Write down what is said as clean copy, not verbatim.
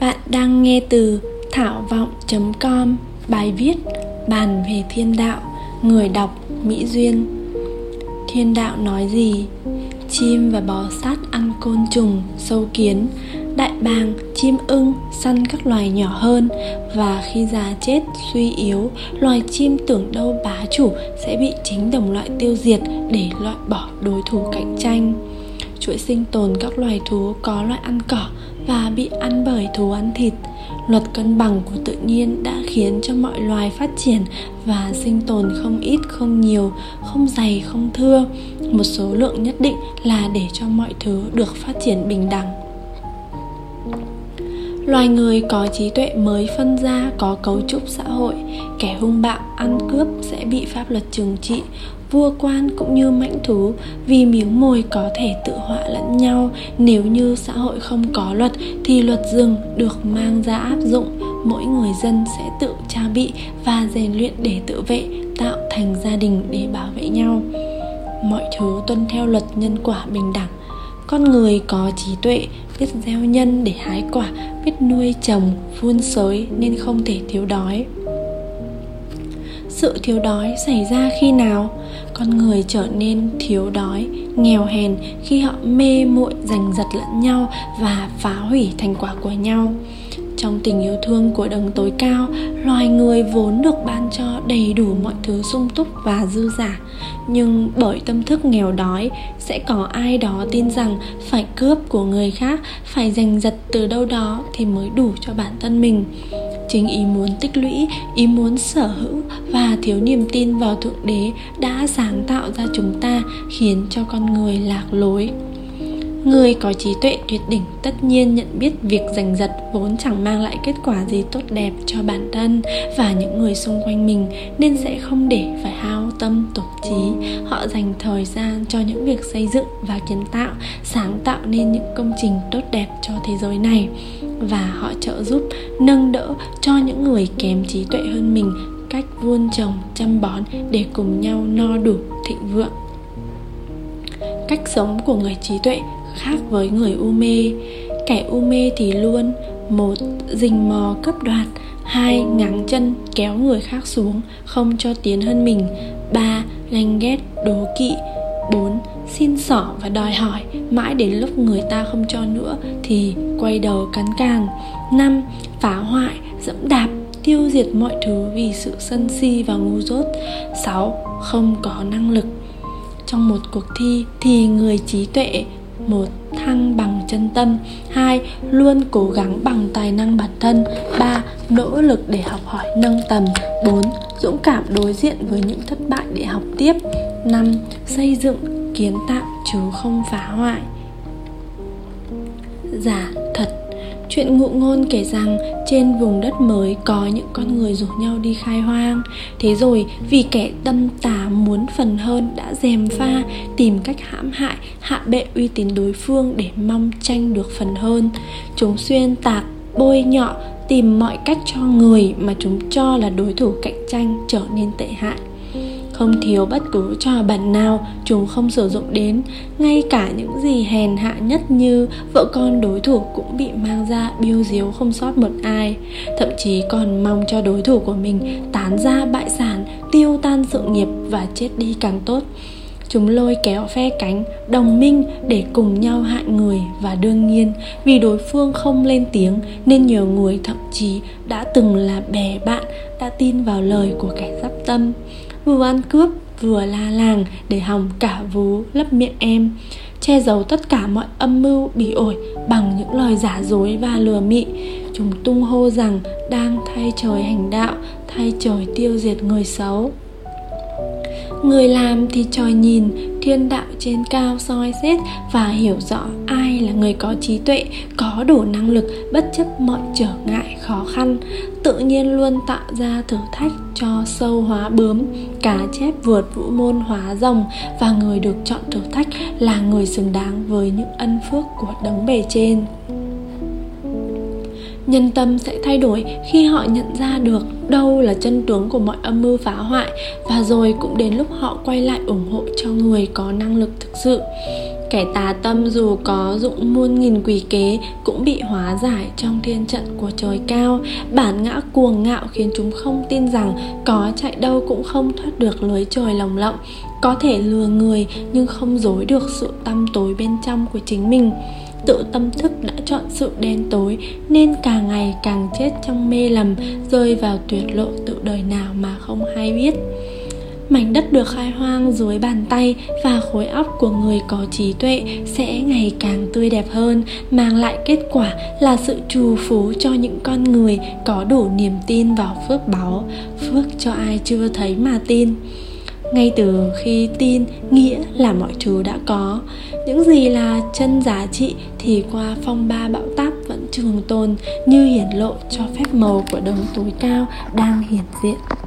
Bạn đang nghe từ thaovọng.com, bài viết Bàn về thiên đạo, người đọc Mỹ Duyên. Thiên đạo nói gì? Chim và bò sát ăn côn trùng, sâu kiến, đại bàng, chim ưng, săn các loài nhỏ hơn. Và khi già chết, suy yếu, loài chim tưởng đâu bá chủ sẽ bị chính đồng loại tiêu diệt để loại bỏ đối thủ cạnh tranh. Chuỗi sinh tồn các loài thú có loại ăn cỏ và bị ăn bởi thú ăn thịt. Luật cân bằng của tự nhiên đã khiến cho mọi loài phát triển và sinh tồn không ít không nhiều, không dày không thưa, một số lượng nhất định là để cho mọi thứ được phát triển bình đẳng. Loài người có trí tuệ mới phân ra có cấu trúc xã hội, kẻ hung bạo ăn cướp sẽ bị pháp luật trừng trị, vua quan cũng như mãnh thú vì miếng mồi có thể tự họa lẫn nhau. Nếu như xã hội không có luật thì luật rừng được mang ra áp dụng, mỗi người dân sẽ tự trang bị và rèn luyện để tự vệ, tạo thành gia đình để bảo vệ nhau. Mọi thứ tuân theo luật nhân quả bình đẳng. Con người có trí tuệ, biết gieo nhân để hái quả, biết nuôi trồng, vun sới nên không thể thiếu đói. Sự thiếu đói xảy ra khi nào? Con người trở nên thiếu đói, nghèo hèn khi họ mê muội giành giật lẫn nhau và phá hủy thành quả của nhau. Trong tình yêu thương của đấng tối cao, loài người vốn được ban cho đầy đủ mọi thứ sung túc và dư dả. Nhưng bởi tâm thức nghèo đói, sẽ có ai đó tin rằng phải cướp của người khác, phải giành giật từ đâu đó thì mới đủ cho bản thân mình. Chính ý muốn tích lũy, ý muốn sở hữu và thiếu niềm tin vào Thượng Đế đã sáng tạo ra chúng ta, khiến cho con người lạc lối. Người có trí tuệ tuyệt đỉnh tất nhiên nhận biết việc giành giật vốn chẳng mang lại kết quả gì tốt đẹp cho bản thân và những người xung quanh mình, nên sẽ không để phải hao tâm tổn trí. Họ dành thời gian cho những việc xây dựng và kiến tạo, sáng tạo nên những công trình tốt đẹp cho thế giới này. Và họ trợ giúp, nâng đỡ cho những người kém trí tuệ hơn mình cách vun trồng, chăm bón để cùng nhau no đủ, thịnh vượng. Cách sống của người trí tuệ khác với người u mê. Kẻ u mê thì luôn: 1. Rình mò cướp đoạt. 2. Ngáng chân kéo người khác xuống, không cho tiến hơn mình. 3. Ganh ghét đố kỵ. 4. Xin xỏ và đòi hỏi, mãi đến lúc người ta không cho nữa thì quay đầu cắn càng. 5. Phá hoại, dẫm đạp, tiêu diệt mọi thứ vì sự sân si và ngu dốt. 6. Không có năng lực. Trong một cuộc thi thì người trí tuệ: 1. Thăng bằng chân tâm. 2. Luôn cố gắng bằng tài năng bản thân. 3. Nỗ lực để học hỏi nâng tầm. 4. Dũng cảm đối diện với những thất bại để học tiếp. 5. Xây dựng, kiến tạo chứ không phá hoại. Giả thật. Chuyện ngụ ngôn kể rằng trên vùng đất mới có những con người rủ nhau đi khai hoang. Thế rồi vì kẻ tâm tà muốn phần hơn đã gièm pha, tìm cách hãm hại, hạ bệ uy tín đối phương để mong tranh được phần hơn. Chúng xuyên tạc, bôi nhọ, tìm mọi cách cho người mà chúng cho là đối thủ cạnh tranh trở nên tệ hại. Không thiếu bất cứ trò bẩn nào chúng không sử dụng đến. Ngay cả những gì hèn hạ nhất như vợ con đối thủ cũng bị mang ra biêu diếu không sót một ai. Thậm chí còn mong cho đối thủ của mình tán gia bại sản, tiêu tan sự nghiệp và chết đi càng tốt. Chúng lôi kéo phe cánh, đồng minh để cùng nhau hại người. Và đương nhiên vì đối phương không lên tiếng nên nhiều người thậm chí đã từng là bè bạn đã tin vào lời của kẻ giáp tâm, vừa ăn cướp vừa la làng để hòng cả vú lấp miệng em, che giấu tất cả mọi âm mưu bỉ ổi bằng những lời giả dối và lừa mị. Chúng tung hô rằng đang thay trời hành đạo, thay trời tiêu diệt người xấu. Người làm thì trời nhìn, thiên đạo trên cao soi xét và hiểu rõ ai là người có trí tuệ, có đủ năng lực bất chấp mọi trở ngại khó khăn. Tự nhiên luôn tạo ra thử thách cho sâu hóa bướm, cá chép vượt vũ môn hóa rồng, và người được chọn thử thách là người xứng đáng với những ân phước của đấng bề trên. Nhân tâm sẽ thay đổi khi họ nhận ra được đâu là chân tướng của mọi âm mưu phá hoại, và rồi cũng đến lúc họ quay lại ủng hộ cho người có năng lực thực sự. Kẻ tà tâm dù có dụng muôn nghìn quỷ kế cũng bị hóa giải trong thiên trận của trời cao. Bản ngã cuồng ngạo khiến chúng không tin rằng có chạy đâu cũng không thoát được lưới trời lồng lộng. Có thể lừa người nhưng không dối được sự tăm tối bên trong của chính mình. Tự tâm thức đã chọn sự đen tối nên càng ngày càng chết trong mê lầm, rơi vào tuyệt lộ tự đời nào mà không hay biết. Mảnh đất được khai hoang dưới bàn tay và khối óc của người có trí tuệ sẽ ngày càng tươi đẹp hơn, mang lại kết quả là sự trù phú cho những con người có đủ niềm tin vào phước báu, phước cho ai chưa thấy mà tin. Ngay từ khi tin, nghĩa là mọi thứ đã có. Những gì là chân giá trị thì qua phong ba bão táp vẫn trường tồn, như hiển lộ cho phép màu của đấng tối cao đang hiển diện.